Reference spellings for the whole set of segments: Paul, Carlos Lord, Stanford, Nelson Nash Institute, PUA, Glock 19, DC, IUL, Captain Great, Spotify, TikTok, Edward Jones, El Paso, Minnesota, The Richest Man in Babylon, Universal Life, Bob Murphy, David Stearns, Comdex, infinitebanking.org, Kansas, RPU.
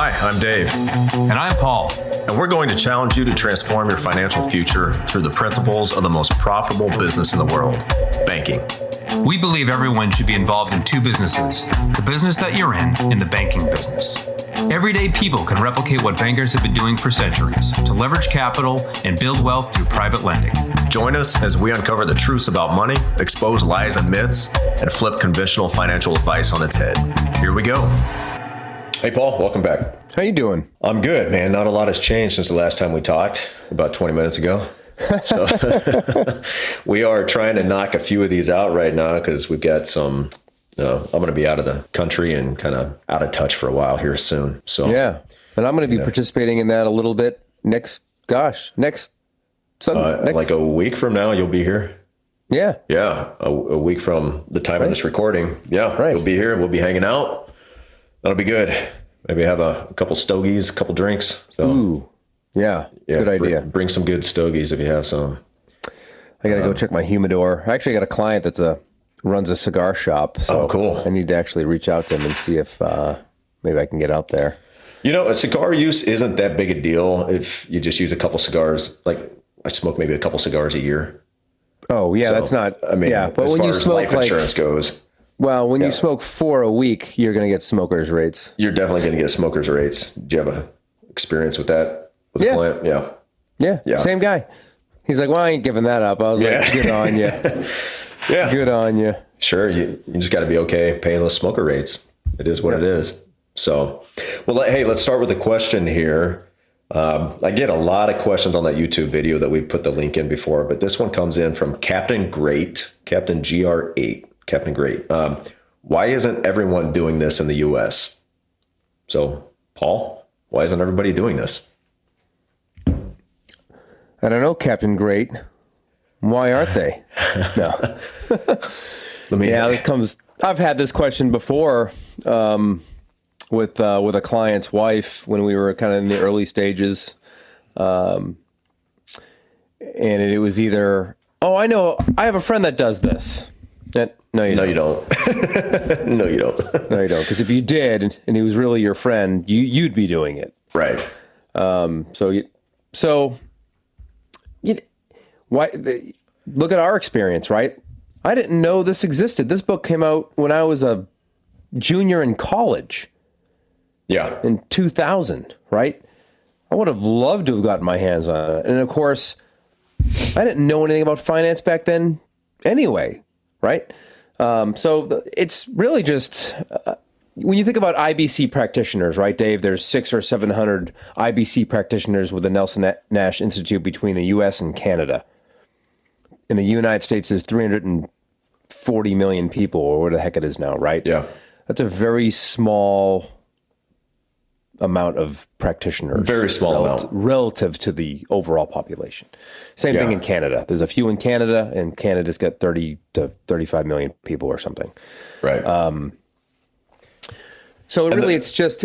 Hi, I'm Dave. And I'm Paul. And we're going to challenge you to transform your financial future through the principles of the most profitable business in the world, banking. We believe everyone should be involved in two businesses, the business that you're in and the banking business. Everyday people can replicate what bankers have been doing for centuries to leverage capital and build wealth through private lending. Join us as we uncover the truths about money, expose lies and myths, and flip conventional financial advice on its head. Here we go. Hey, Paul, welcome back. How you doing? I'm good, man. Not a lot has changed since the last time we talked about 20 minutes ago. So we are trying to knock a few of these out right now because we've got some, I'm going to be out of the country and kind of out of touch for a while here soon. So yeah, and I'm going to be participating in that a little bit next Sunday. Like a week from now, you'll be here. Yeah. Yeah. A week from the time of this recording. Yeah. Right. You'll be here. We'll be hanging out. That'll be good. Maybe have a couple stogies, a couple drinks. So. Ooh. Yeah, good idea. Bring some good stogies if you have some. I got to go check my humidor. I actually got a client that runs a cigar shop. So oh, cool. I need to actually reach out to him and see if maybe I can get out there. You know, cigar use isn't that big a deal if you just use a couple cigars. Like, I smoke maybe a couple cigars a year. Oh, yeah, so, that's not... I mean, yeah, but as when far you as smoke, life insurance goes... Well, when you smoke 4 a week, you're going to get smoker's rates. You're definitely going to get smoker's rates. Do you have an experience with that? Yeah. Yeah. Same guy. He's like, well, I ain't giving that up. I was like, good on you. Yeah. Good on you. Sure. You just got to be okay paying those smoker rates. It is what it is. So, well, hey, let's start with the question here. I get a lot of questions on that YouTube video that we put the link in before, but this one comes in from Captain Great, Captain GR8, Captain Great. Why isn't everyone doing this in the US? So, Paul, why isn't everybody doing this? I don't know, Captain Great. Why aren't they? No. This comes... I've had this question before with a client's wife when we were kind of in the early stages. And it was either, oh, I know, I have a friend that does this. No, you don't. No, you don't. No, you don't. Because if you did, and he was really your friend, you'd be doing it. Right. Look at our experience, right? I didn't know this existed. This book came out when I was a junior in college. Yeah. In 2000, right? I would have loved to have gotten my hands on it. And of course, I didn't know anything about finance back then anyway, right? So it's really just... when you think about IBC practitioners, right, Dave, there's 600 or 700 IBC practitioners with the Nelson Nash Institute between the U.S. and Canada. In the United States, there's 340 million people, or what the heck it is now, right? Yeah. That's a very small amount of practitioners. Very small amount. Relative to the overall population. Same thing in Canada. There's a few in Canada, and Canada's got 30 to 35 million people or something. Right. So really, it's just,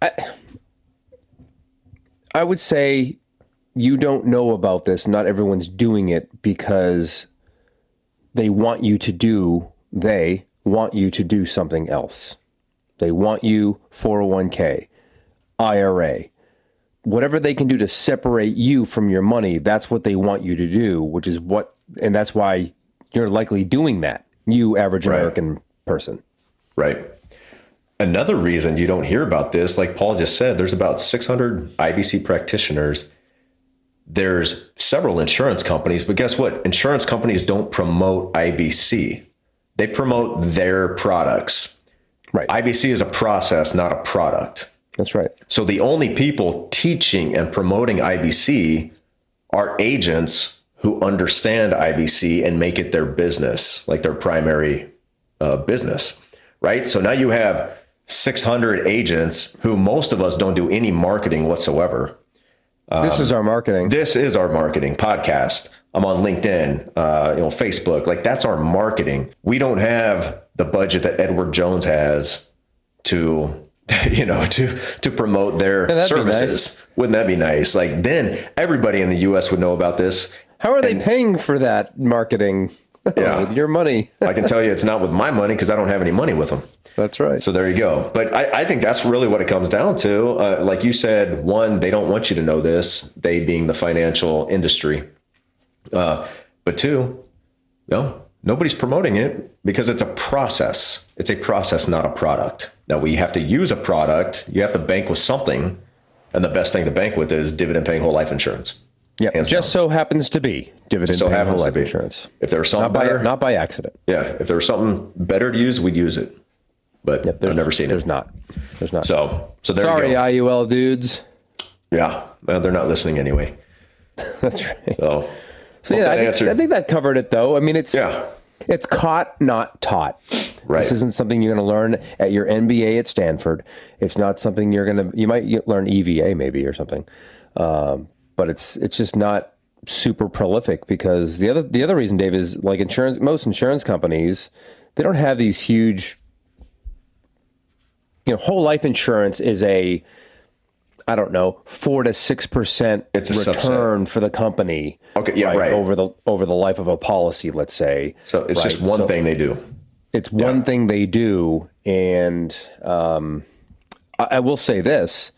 I would say you don't know about this. Not everyone's doing it because they want you to do something else. They want you 401k, IRA, whatever they can do to separate you from your money. That's what they want you to do, and that's why you're likely doing that. You average American person. Right. Another reason you don't hear about this, like Paul just said, there's about 600 IBC practitioners. There's several insurance companies, but guess what? Insurance companies don't promote IBC. They promote their products. Right. IBC is a process, not a product. That's right. So the only people teaching and promoting IBC are agents who understand IBC and make it their business, like their primary business, right? So now you have 600 agents who most of us don't do any marketing whatsoever. This is our marketing. This is our marketing podcast. I'm on LinkedIn, Facebook, like that's our marketing. We don't have the budget that Edward Jones has to promote their services. Nice. Wouldn't that be nice? Like then everybody in the US would know about this. How are they paying for that marketing? Yeah. With your money. I can tell you it's not with my money because I don't have any money with them. That's right. So there you go. But I think that's really what it comes down to. Like you said, one, they don't want you to know this, they being the financial industry. But two, no, nobody's promoting it because it's a process. It's a process, not a product. Now we have to use a product. You have to bank with something. And the best thing to bank with is dividend paying whole life insurance. Yeah, just down. So happens to be dividend so paying whole life insurance. If there was something better, not by accident. Yeah, if there was something better to use, we'd use it. But yep, I've never seen it. There's not. So there you go. Sorry, IUL dudes. Yeah, well, they're not listening anyway. That's right. So yeah, I think that covered it though. I mean, it's caught, not taught. Right. This isn't something you're going to learn at your MBA at Stanford. It's not something you might learn EVA maybe or something. But it's just not super prolific because the other reason, Dave, is like most insurance companies, they don't have these huge, whole life insurance is a, 4 to 6% return for the company. Okay, yeah, right. Over the life of a policy, let's say. So it's just one thing they do. It's one thing they do, and I will say this: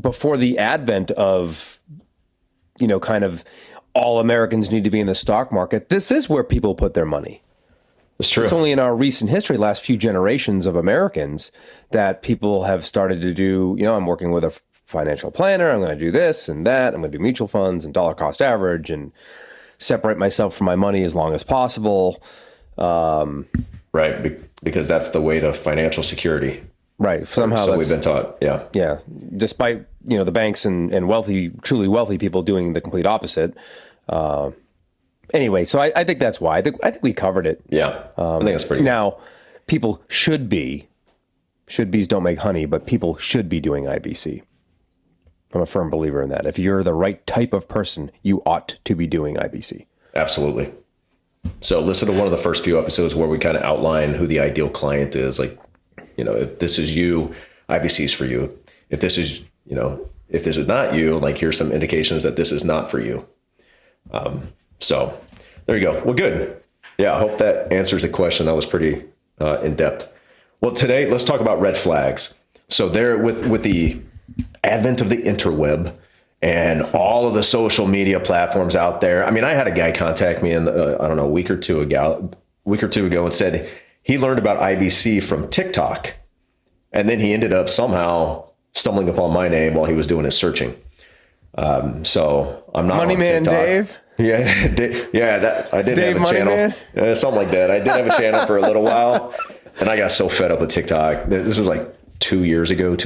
before the advent of, kind of all Americans need to be in the stock market, this is where people put their money. It's true. It's only in our recent history, last few generations of Americans, that people have started to do. I'm working with a financial planner. I'm going to do this and that. I'm going to do mutual funds and dollar cost average and separate myself from my money as long as possible. Right. Because that's the way to financial security. Right. Somehow so we've been taught. Yeah. Yeah. Despite, the banks and truly wealthy people doing the complete opposite. Anyway, so I think that's why. I think we covered it. Yeah. I think that's pretty good. Now, people should be. Should bees don't make honey, but people should be doing IBC. I'm a firm believer in that. If you're the right type of person, you ought to be doing IBC. Absolutely. So listen to one of the first few episodes where we kind of outline who the ideal client is. Like, if this is you, IBC is for you. If this is, if this is not you, like here's some indications that this is not for you. So there you go. Well, good. Yeah. I hope that answers the question. That was pretty in-depth. Well, today, let's talk about red flags. So there with the advent of the interweb and all of the social media platforms out there. I mean, I had a guy contact me in, a week or two ago and said he learned about IBC from TikTok. And then he ended up somehow stumbling upon my name while he was doing his searching. So I'm not Money Man TikTok. Dave. Yeah. I did Dave have a Money channel. Something like that. I did have a channel for a little while. And I got so fed up with TikTok. This was like 2.5 years ago.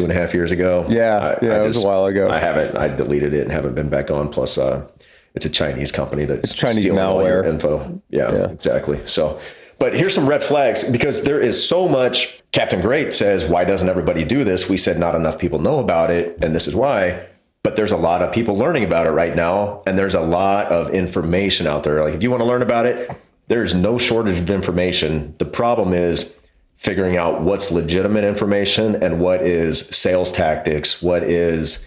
Yeah, it was a while ago. I deleted it and haven't been back on. Plus, it's a Chinese company that's stealing all your info. Yeah, exactly. So, but here's some red flags because there is so much. Captain Great says, why doesn't everybody do this? We said not enough people know about it. And this is why. But there's a lot of people learning about it right now. And there's a lot of information out there. Like if you want to learn about it, there's no shortage of information. The problem is figuring out what's legitimate information and what is sales tactics, what is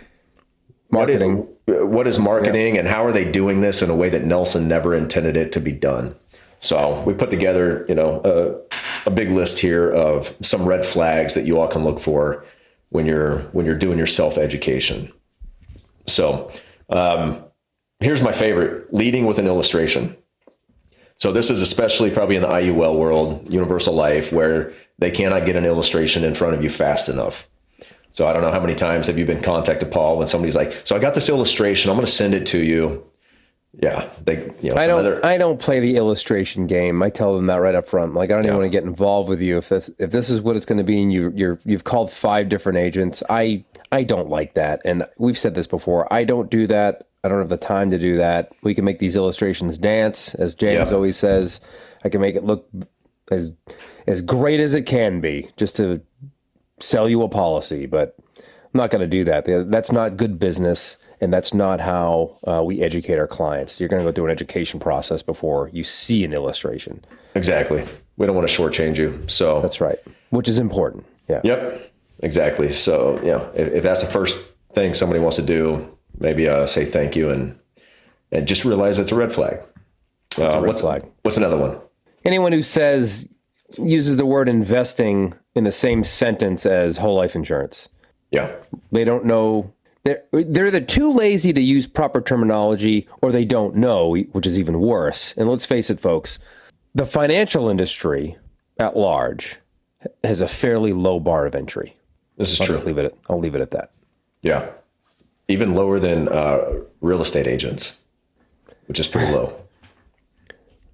marketing, and how are they doing this in a way that Nelson never intended it to be done. So we put together, a big list here of some red flags that you all can look for when you're doing your self-education. So here's my favorite, leading with an illustration. So this is especially probably in the IUL world, universal life, where they cannot get an illustration in front of you fast enough. So I don't know how many times have you been contacted, Paul, when somebody's like, so I got this illustration, I'm going to send it to you. Yeah. I don't play the illustration game. I tell them that right up front. Like, I don't even want to get involved with you. If this is what it's going to be and you've called 5 different agents, I don't like that. And we've said this before. I don't do that. I don't have the time to do that. We can make these illustrations dance, as James always says. I can make it look as great as it can be just to sell you a policy, but I'm not going to do that. That's not good business, and that's not how we educate our clients. You're going to go through an education process before you see an illustration. Exactly. We don't want to shortchange you. So that's right, which is important. Yeah. Yep, exactly. So, if that's the first thing somebody wants to do, maybe say thank you and just realize it's a red flag. What's another one? Anyone who uses the word investing in the same sentence as whole life insurance. Yeah. They don't know. They're either too lazy to use proper terminology or they don't know, which is even worse. And let's face it, folks, the financial industry at large has a fairly low bar of entry. This is true. I'll leave it at that. Yeah. Even lower than real estate agents, which is pretty low.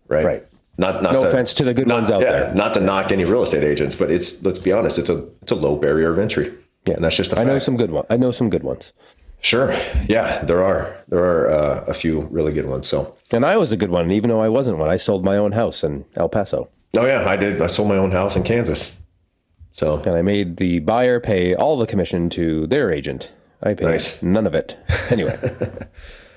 Right? Right. No offense to the good ones out there. Not to knock any real estate agents, but let's be honest, it's a low barrier of entry. Yeah. And that's just a fact. I know some good ones. Sure. Yeah, there are a few really good ones. So. And I was a good one, even though I wasn't one. I sold my own house in El Paso. Oh yeah, I did. I sold my own house in Kansas. So. And I made the buyer pay all the commission to their agent. I paid none of it. Anyway,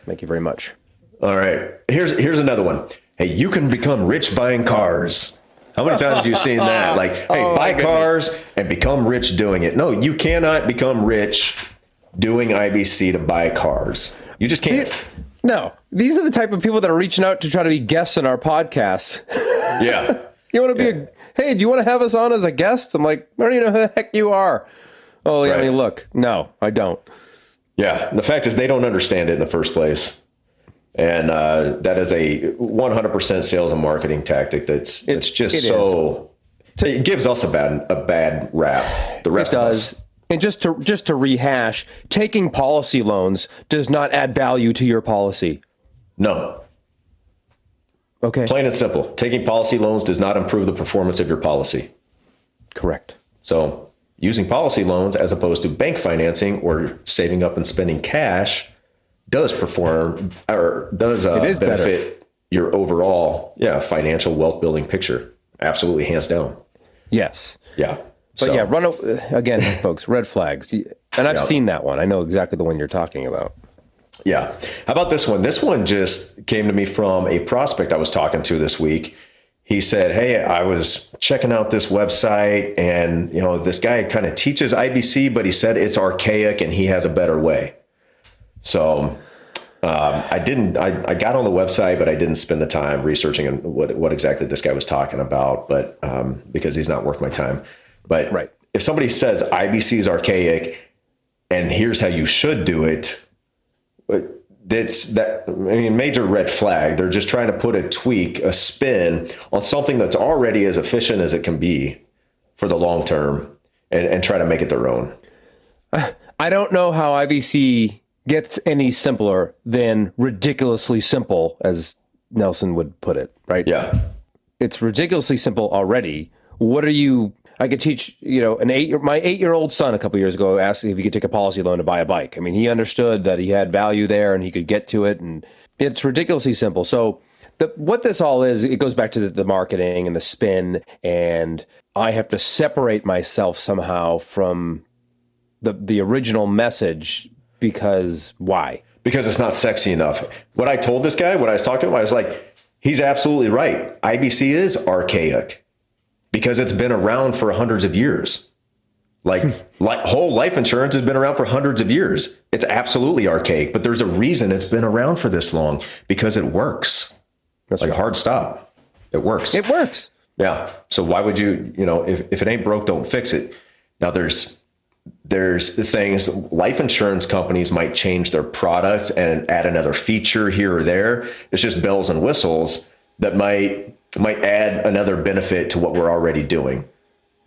thank you very much. All right. Here's another one. Hey, you can become rich buying cars. How many times have you seen that? Like, hey, buy cars and become rich doing it. No, you cannot become rich doing IBC to buy cars. You just can't. These are the type of people that are reaching out to try to be guests on our podcasts. Yeah. You want to be hey, do you want to have us on as a guest? I'm like, I don't even know who the heck you are. Oh, yeah, I mean, look. No, I don't. Yeah. And the fact is they don't understand it in the first place. And that is a 100% sales and marketing tactic. It gives us a bad rap. The rest of us. And just to rehash, taking policy loans does not add value to your policy. No. Okay. Plain and simple. Taking policy loans does not improve the performance of your policy. Correct. So using policy loans as opposed to bank financing or saving up and spending cash does perform or does benefit better. Your overall financial wealth building picture. Absolutely, hands down. Yes. Yeah. But again, folks, red flags. And I've seen that one. I know exactly the one you're talking about. Yeah. How about this one? This one just came to me from a prospect I was talking to this week. He said, hey, I was checking out this website and, this guy kind of teaches IBC, but he said it's archaic and he has a better way. So I got on the website, but I didn't spend the time researching what exactly this guy was talking about, but because he's not worth my time. But if somebody says IBC is archaic and here's how you should do it, major red flag. They're just trying to put a tweak, a spin on something that's already as efficient as it can be for the long term and try to make it their own. I don't know how IBC gets any simpler than ridiculously simple, as Nelson would put it, right? Yeah. It's ridiculously simple already. I could teach, my 8-year-old son a couple years ago asked if he could take a policy loan to buy a bike. I mean, he understood that he had value there and he could get to it, and it's ridiculously simple. So what this all is, it goes back to the marketing and the spin, and I have to separate myself somehow from the original message. Because why? Because it's not sexy enough. What I told this guy, when I was talking to him, I was like, he's absolutely right. IBC is archaic because it's been around for hundreds of years. Like whole life insurance has been around for hundreds of years. It's absolutely archaic, but there's a reason it's been around for this long, because it works. That's like a hard stop. It works. It works. Yeah. So why would you, if it ain't broke, don't fix it. Now there's things, life insurance companies might change their products and add another feature here or there. It's just bells and whistles that might add another benefit to what we're already doing.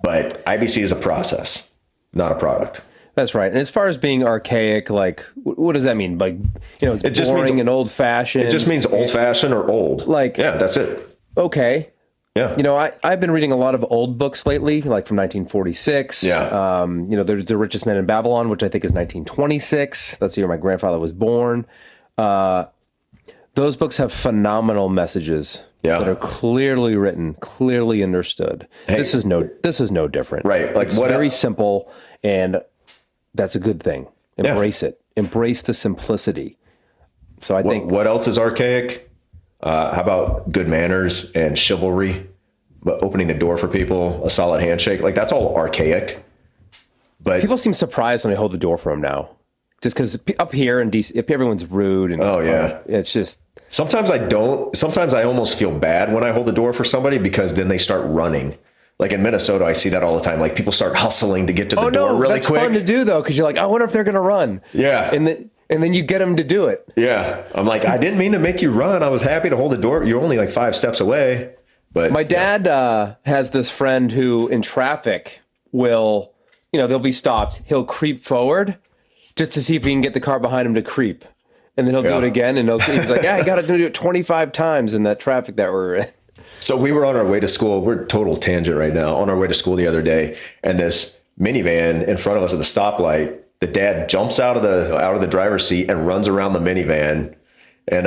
But IBC is a process, not a product. That's right. And as far as being archaic, like, what does that mean? Like, it's boring, just means, and old fashioned. It just means old fashioned or old. Like, yeah, that's it. Okay. Yeah. I've been reading a lot of old books lately, like from 1946. Yeah. There's The Richest Man in Babylon, which I think is 1926. That's the year my grandfather was born. Those books have phenomenal messages that are clearly written, clearly understood. Hey, this is no different. Right. Like, it's very simple, and that's a good thing. Embrace it. Embrace the simplicity. So I think what else is archaic? How about good manners and chivalry, but opening the door for people, a solid handshake? Like, that's all archaic. But people seem surprised when I hold the door for them now, just because up here in DC, everyone's rude. And it's just Sometimes I don't. Sometimes I almost feel bad when I hold the door for somebody, because then they start running. Like in Minnesota, I see that all the time. Like people start hustling to get to the door really quick. That's fun to do though, because you're like, I wonder if they're going to run. Yeah. And then you get them to do it. Yeah. I'm like, I didn't mean to make you run. I was happy to hold the door. You're only like 5 steps away. But my dad has this friend who in traffic will, they'll be stopped. He'll creep forward just to see if he can get the car behind him to creep. And then he'll do it again. And he's like, I got to do it 25 times in that traffic that we're in. So we were on our way to school. We're total tangent right now. On our way to school the other day, and this minivan in front of us at the stoplight, the dad jumps out of the driver's seat and runs around the minivan. And,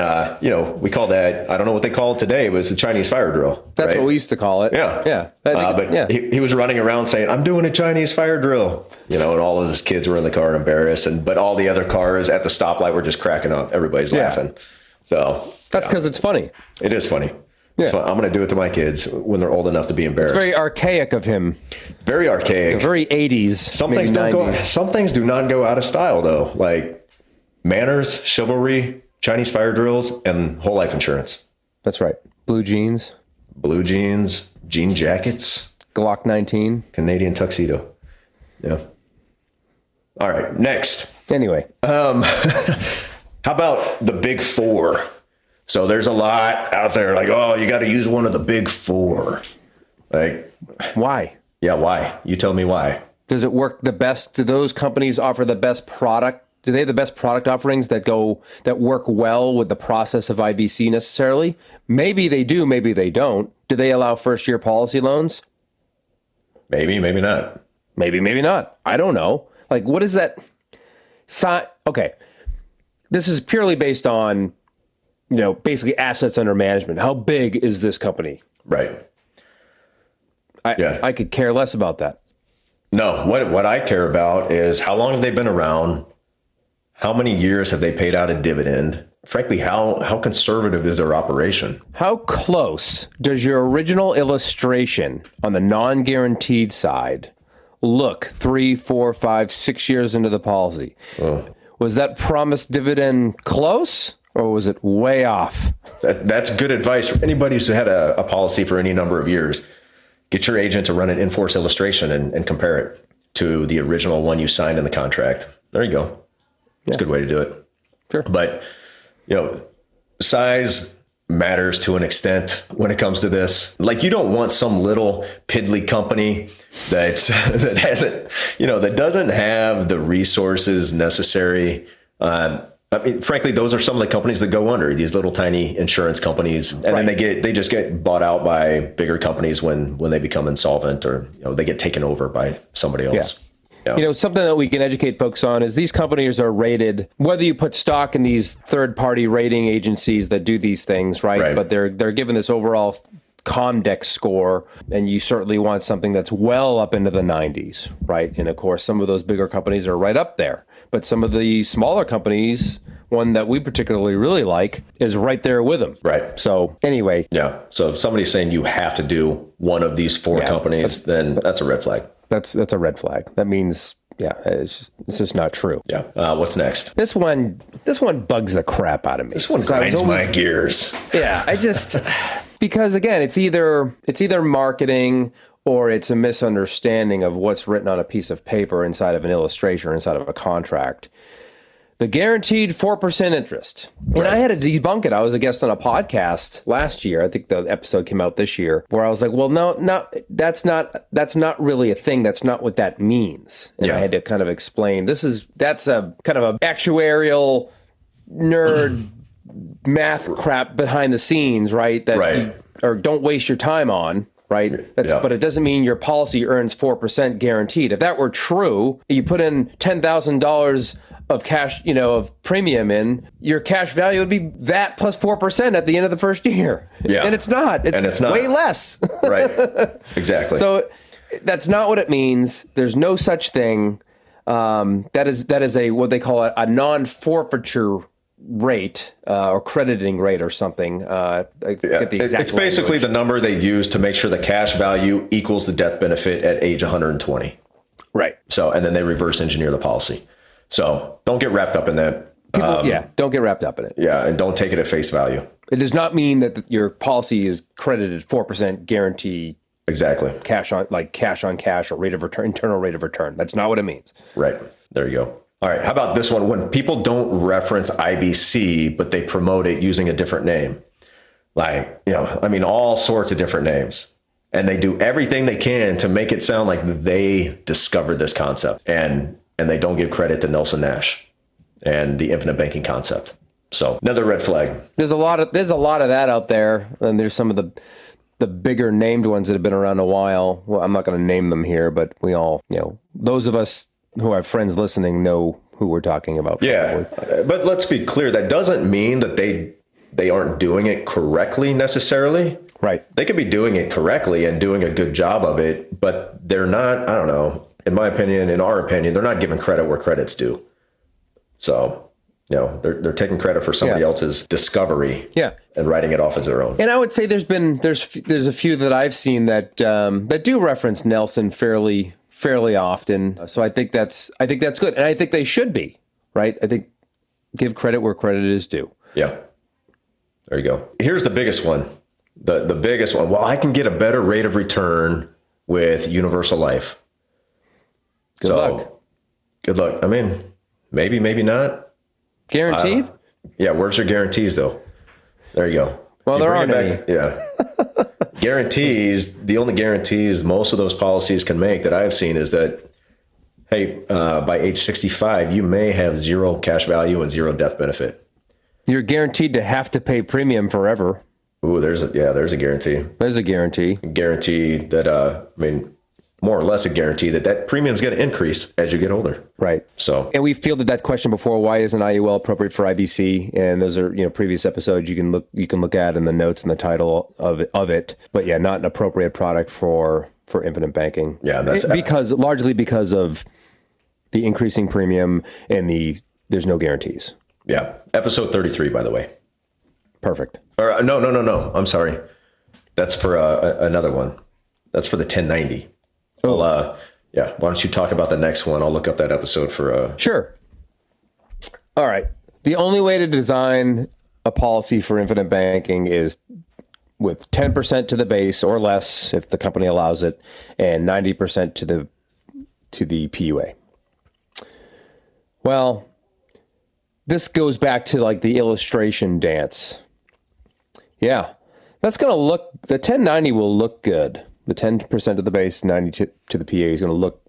we call that, I don't know what they call it today, but it's the Chinese fire drill. That's right? What we used to call it. Yeah. Yeah. He was running around saying, I'm doing a Chinese fire drill, and all of his kids were in the car embarrassed. But all the other cars at the stoplight were just cracking up. Everybody's laughing. So that's because it's funny. It is funny. Yeah. So I'm going to do it to my kids when they're old enough to be embarrassed. It's very archaic of him. Very archaic. Very 80s. Some things do not go out of style though. Like manners, chivalry, Chinese fire drills, and whole life insurance. That's right. Blue jeans, jean jackets. Glock 19. Canadian tuxedo. Yeah. All right. Next. Anyway. How about the big four? So there's a lot out there like, you got to use one of the big four. Like, why? Yeah, why? You tell me why. Does it work the best? Do those companies offer the best product? Do they have the best product offerings that work well with the process of IBC necessarily? Maybe they do, maybe they don't. Do they allow first-year policy loans? Maybe, maybe not. Maybe, maybe not. I don't know. Like, what is that? Okay. This is purely based on, basically assets under management. How big is this company? Right. I could care less about that. No, what I care about is how long have they been around? How many years have they paid out a dividend? Frankly, how conservative is their operation? How close does your original illustration on the non-guaranteed side look 3, 4, 5, 6 years into the policy? Was that promised dividend close or was it way off? That's good advice for anybody who's had a policy for any number of years. Get your agent to run an in-force illustration and compare it to the original one you signed in the contract. There you go. It's a good way to do it. Sure. But, size matters to an extent when it comes to this. Like, you don't want some little piddly company that doesn't have the resources necessary. Frankly, those are some of the companies that go under, these little tiny insurance companies. And then they just get bought out by bigger companies when they become insolvent or, they get taken over by somebody else. Yeah. Something that we can educate folks on is these companies are rated, whether you put stock in these third-party rating agencies that do these things, right? But they're given this overall Comdex score, and you certainly want something that's well up into the 90s, right? And of course, some of those bigger companies are right up there. But some of the smaller companies, one that we particularly really like, is right there with them. Right. So anyway. Yeah. So if somebody's saying you have to do one of these four companies, that's a red flag. That's a red flag. That means, it's just not true. Yeah. What's next? This one bugs the crap out of me. This one grinds my gears. Yeah. Because again, it's either marketing or it's a misunderstanding of what's written on a piece of paper inside of an illustration or inside of a contract. The guaranteed 4% interest. Right. And I had to debunk it. I was a guest on a podcast last year. I think the episode came out this year where I was like, well, no, that's not really a thing. That's not what that means. And I had to kind of explain, that's a kind of a actuarial nerd math crap behind the scenes, right? Or don't waste your time on. Right. But it doesn't mean your policy earns 4% guaranteed. If that were true, you put in $10,000 of cash, of premium in, your cash value would be that plus 4% at the end of the first year. Yeah. And it's not. It's way less. Right. Exactly. So that's not what it means. There's no such thing. That is a what they call a non-forfeiture rate or crediting rate or something. It's basically the number they use to make sure the cash value equals the death benefit at age 120. Right. So, and then they reverse engineer the policy. So don't get wrapped up in that. People, don't get wrapped up in it. Yeah. And don't take it at face value. It does not mean that your policy is credited 4% guarantee. Exactly. Cash on cash or rate of return, internal rate of return. That's not what it means. Right. There you go. All right. How about this one? When people don't reference IBC, but they promote it using a different name, like, you know, I mean, all sorts of different names, and they do everything they can to make it sound like they discovered this concept, and they don't give credit to Nelson Nash and the infinite banking concept. So another red flag. There's a lot of that out there. And there's some of the bigger named ones that have been around a while. Well, I'm not going to name them here, but we all, you know, those of us who have friends listening know who we're talking about. Yeah. Probably. But let's be clear. That doesn't mean that they aren't doing it correctly necessarily. Right. They could be doing it correctly and doing a good job of it, but they're not, I don't know, in my opinion, in our opinion, they're not giving credit where credit's due. So, you know, they're taking credit for somebody else's discovery and writing it off as their own. And I would say there's a few that I've seen that do reference Nelson fairly often. So I think that's good. And I think they should be, right? I think give credit where credit is due. Yeah. There you go. Here's the biggest one. The biggest one. Well, I can get a better rate of return with Universal Life. Good luck. Good luck. I mean, maybe not. Guaranteed? Yeah. Where's your guarantees, though? There you go. Well, there aren't any. Yeah. Guarantees. The only guarantees most of those policies can make that I've seen is that, hey, by age 65, you may have zero cash value and zero death benefit. You're guaranteed to have to pay premium forever. Ooh, there's a guarantee. There's a guarantee. Guaranteed that, more or less a guarantee that premium's going to increase as you get older. Right. So, and we fielded that question before, why isn't IUL appropriate for IBC? And those are, you know, previous episodes you can look at in the notes and the title of it. But yeah, not an appropriate product for infinite banking. Yeah, because of the increasing premium and there's no guarantees. Yeah. Episode 33, by the way. Perfect. Or no. I'm sorry. That's for another one. That's for the 1090. Oh. Well, why don't you talk about the next one? I'll look up that episode for... Sure. All right. The only way to design a policy for infinite banking is with 10% to the base or less, if the company allows it, and 90% to the PUA. Well, this goes back to like the illustration dance. Yeah. That's going to look... The 1090 will look good. The 10% of the base, 90 to the PA is going to look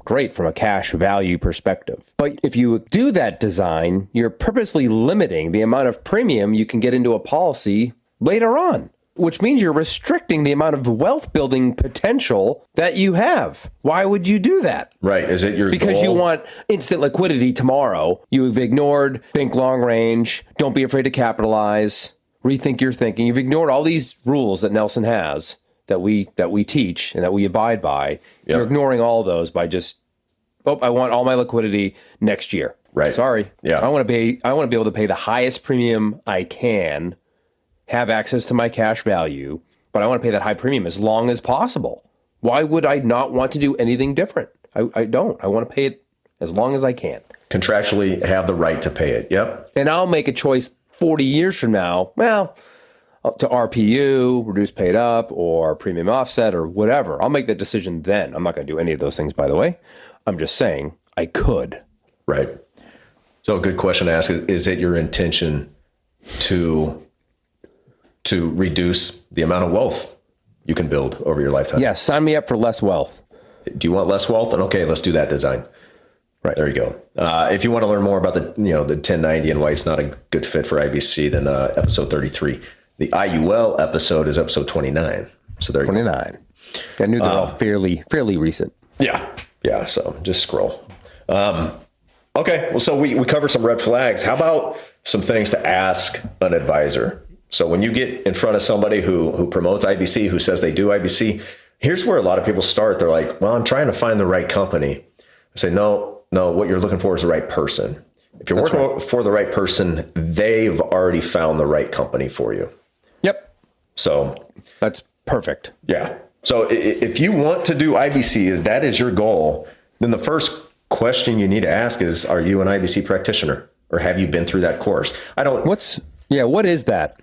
great from a cash value perspective. But if you do that design, you're purposely limiting the amount of premium you can get into a policy later on, which means you're restricting the amount of wealth building potential that you have. Why would you do that? Right. Is it your goal? Because you want instant liquidity tomorrow. You've ignored think long range. Don't be afraid to capitalize. Rethink your thinking. You've ignored all these rules that Nelson has, that we teach and that we abide by. Yep. You're ignoring all those by just, I want all my liquidity next year. Right. Sorry. Yeah. I want to be able to pay the highest premium I can, have access to my cash value, but I want to pay that high premium as long as possible. Why would I not want to do anything different? I don't. I want to pay it as long as I can. Contractually have the right to pay it. Yep. And I'll make a choice 40 years from now. Well, to RPU, reduce paid up, or premium offset, or whatever. I'll make that decision then. I'm not going to do any of those things, by the way. I'm just saying I could. Right. So a good question to ask is it your intention to reduce the amount of wealth you can build over your lifetime? Yeah, sign me up for less wealth. Do you want less wealth? And okay, let's do that design. Right. There you go. If you want to learn more about the 1090 and why it's not a good fit for IBC, then episode 33. The IUL episode is episode 29. So there you go. 29. I knew they were all fairly recent. Yeah. Yeah. So just scroll. Okay. Well, so we covered some red flags. How about some things to ask an advisor? So when you get in front of somebody who promotes IBC, who says they do IBC, here's where a lot of people start. They're like, well, I'm trying to find the right company. I say, no, what you're looking for is the right person. If you're working for the right person, they've already found the right company for you. So that's perfect. Yeah. So if you want to do IBC, if that is your goal, then the first question you need to ask is, are you an IBC practitioner or have you been through that course? What is that?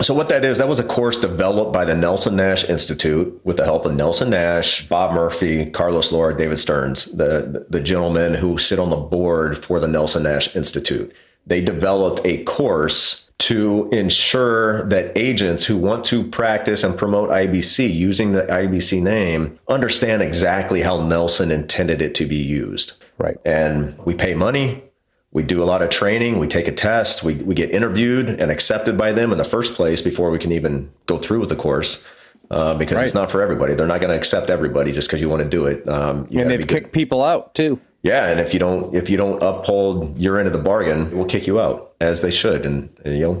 So what that is, that was a course developed by the Nelson Nash Institute with the help of Nelson Nash, Bob Murphy, Carlos Lord, David Stearns, the gentlemen who sit on the board for the Nelson Nash Institute. They developed a course to ensure that agents who want to practice and promote IBC using the IBC name understand exactly how Nelson intended it to be used. Right. And we pay money. We do a lot of training, we take a test, we get interviewed and accepted by them in the first place before we can even go through with the course, because It's not for everybody. They're not going to accept everybody just because you want to do it. And they've kicked people out too. Yeah, and if you don't uphold your end of the bargain, we'll kick you out, as they should. And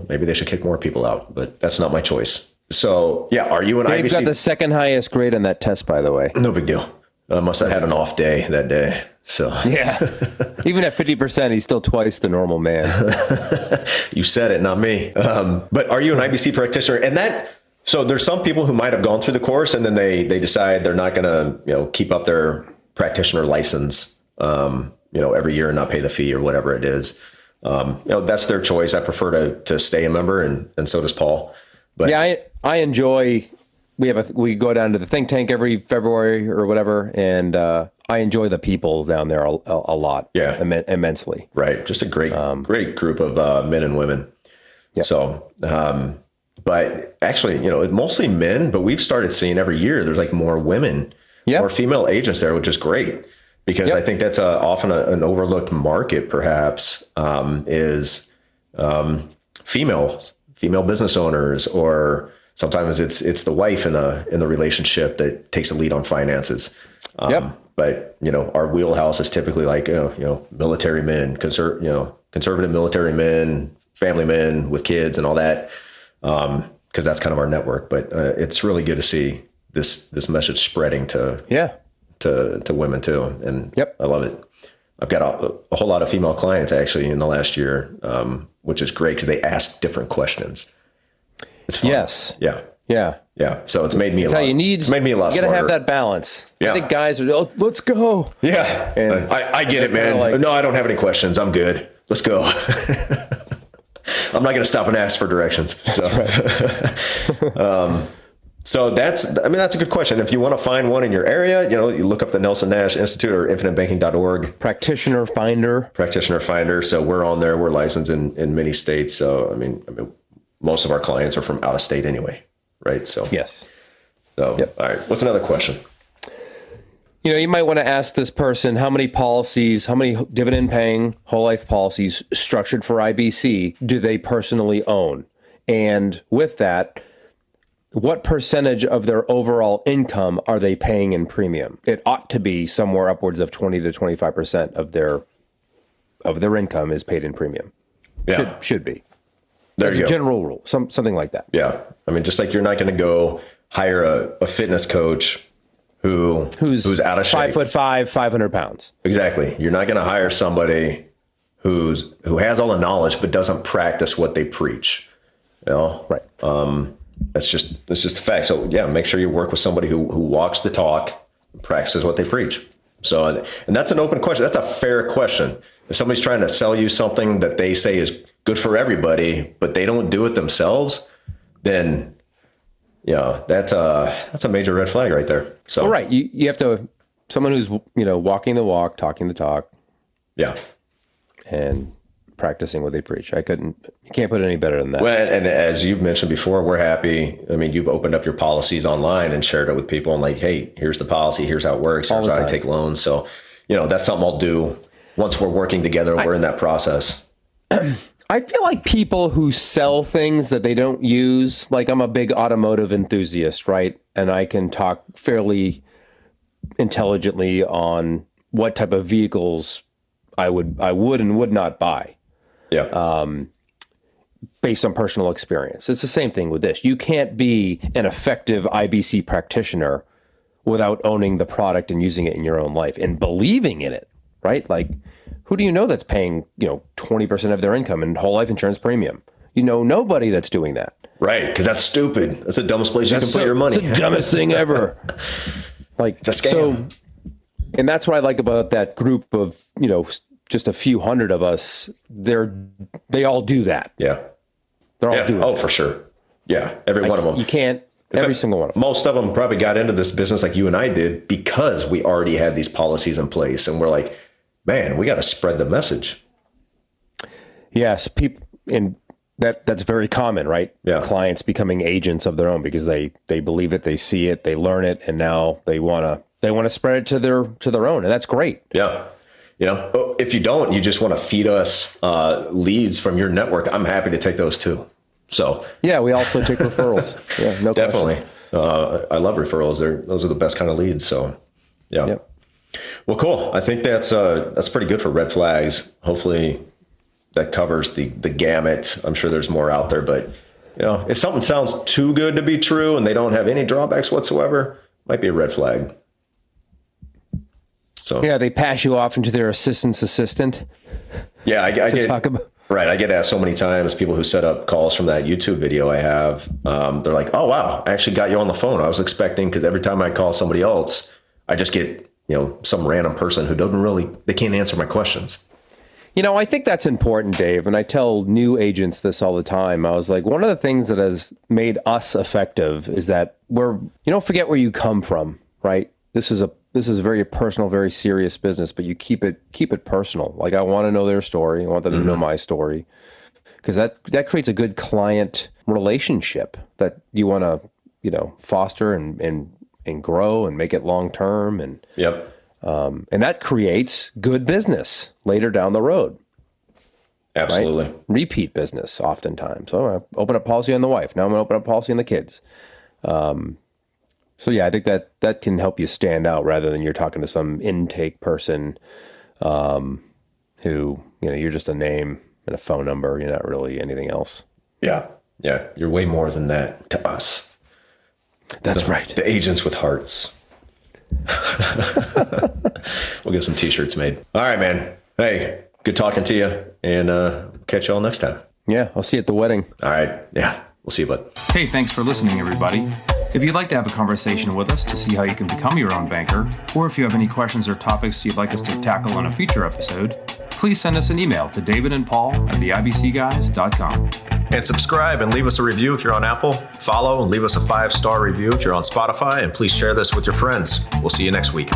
maybe they should kick more people out, but that's not my choice. So yeah, are you an IBC? They've got the second highest grade on that test, by the way. No big deal. I must have had an off day that day. So yeah, even at 50%, he's still twice the normal man. You said it, not me. But are you an IBC practitioner? And that, so there's some people who might have gone through the course and then they decide they're not going to, keep up their practitioner license, every year and not pay the fee or whatever it is. That's their choice. I prefer to stay a member, and so does Paul. But yeah, I enjoy. We go down to the think tank every February or whatever, and I enjoy the people down there a lot. Yeah, immensely. Right, just a great group of men and women. Yeah. So, but actually, mostly men, but we've started seeing every year there's like more women, more female agents there, which is great because I think that's often an overlooked market, perhaps, is female business owners, or sometimes it's the wife in the relationship that takes a lead on finances. But our wheelhouse is typically like military men, conservative military men, family men with kids and all that, because that's kind of our network. But it's really good to see this message spreading to women too, and I love it. I've got a whole lot of female clients actually in the last year, which is great because they ask different questions. It's fun. Yes. Yeah. Yeah. Yeah. So it's made me a lot smarter. You got to have that balance. Yeah. I think guys are, let's go. Yeah. And I get it, man. Like, no, I don't have any questions. I'm good. Let's go. I'm not going to stop and ask for directions. So that's right. That's a good question. If you want to find one in your area, you look up the Nelson Nash Institute or infinitebanking.org. Practitioner Finder. So we're on there. We're licensed in many states. So, I mean, most of our clients are from out of state anyway, right? So yes. So all right, what's another question? You might want to ask this person how many dividend-paying whole life policies structured for IBC do they personally own, and with that, what percentage of their overall income are they paying in premium? It ought to be somewhere upwards of 20 to 25% of their income is paid in premium. Yeah, should be. There's a general rule, something like that. Yeah. Just like you're not going to go hire a fitness coach who's out of shape. 5'5", 500 pounds. Exactly. You're not going to hire somebody who has all the knowledge but doesn't practice what they preach. Right. That's just a fact. So yeah, make sure you work with somebody who walks the talk, practices what they preach. So, and that's an open question. That's a fair question. If somebody's trying to sell you something that they say is good for everybody, but they don't do it themselves, then that's a major red flag right there. So right, you have to someone who's walking the walk, talking the talk, and practicing what they preach. You can't put it any better than that. Well, and as you've mentioned before, we're happy. You've opened up your policies online and shared it with people, and like, hey, here's the policy, here's how it works, here's how I take loans. So that's something I'll do once we're working together. We're in that process. I feel like people who sell things that they don't use, like I'm a big automotive enthusiast, right? And I can talk fairly intelligently on what type of vehicles I would and would not buy. Yeah. Based on personal experience. It's the same thing with this. You can't be an effective IBC practitioner without owning the product and using it in your own life and believing in it, right? Like, who do you know that's paying, 20% of their income in whole life insurance premium? Nobody that's doing that. Right, because that's stupid. That's the dumbest place you can put your money. That's the dumbest thing ever. Like, it's a scam. So, and that's what I like about that group of, just a few hundred of us. They all do that. Yeah. They're all doing that. Oh, for sure. Yeah, every one of them. You can't. Every single one of them. Most of them probably got into this business like you and I did because we already had these policies in place, and we're like, man, we got to spread the message. Yes, people, and that's very common, right? Yeah. Clients becoming agents of their own because they believe it, they see it, they learn it, and now they want to spread it to their own, and that's great. Yeah. You know, if you don't, you just want to feed us leads from your network. I'm happy to take those too. So yeah, we also take referrals. Yeah, no definitely. Question. I love referrals. Those are the best kind of leads. So yeah. Yep. Well, cool. I think that's pretty good for red flags. Hopefully that covers the gamut. I'm sure there's more out there, but you know, if something sounds too good to be true and they don't have any drawbacks whatsoever, it might be a red flag. So yeah, they pass you off into their assistant's assistant. Yeah, I get talk about. Right. I get asked so many times, people who set up calls from that YouTube video I have, they're like, oh, wow, I actually got you on the phone. I was expecting, because every time I call somebody else, I just get, you know, some random person who doesn't really, they can't answer my questions. You know, I think that's important, Dave. And I tell new agents this all the time. I was like, one of the things that has made us effective is that you don't forget where you come from, right? This is a very personal, very serious business, but you keep it personal. Like, I want to know their story. I want them to know my story, because that creates a good client relationship that you want to, you know, foster and grow and make it long-term. And, yep. And that creates good business later down the road. Absolutely. Right? Repeat business oftentimes. Oh, I open up policy on the wife. Now I'm gonna open up policy on the kids. So yeah, I think that can help you stand out rather than you're talking to some intake person who, you know, you're just a name and a phone number. You're not really anything else. Yeah. Yeah. You're way more than that to us. That's right. The agents with hearts. We'll get some t-shirts made. All right, man. Hey, good talking to you, and catch y'all next time. Yeah. I'll see you at the wedding. All right. Yeah. We'll see you, bud. Hey, thanks for listening, everybody. If you'd like to have a conversation with us to see how you can become your own banker, or if you have any questions or topics you'd like us to tackle on a future episode, please send us an email to davidandpaul@theibcguys.com. And subscribe and leave us a review if you're on Apple. Follow and leave us a 5-star review if you're on Spotify. And please share this with your friends. We'll see you next week.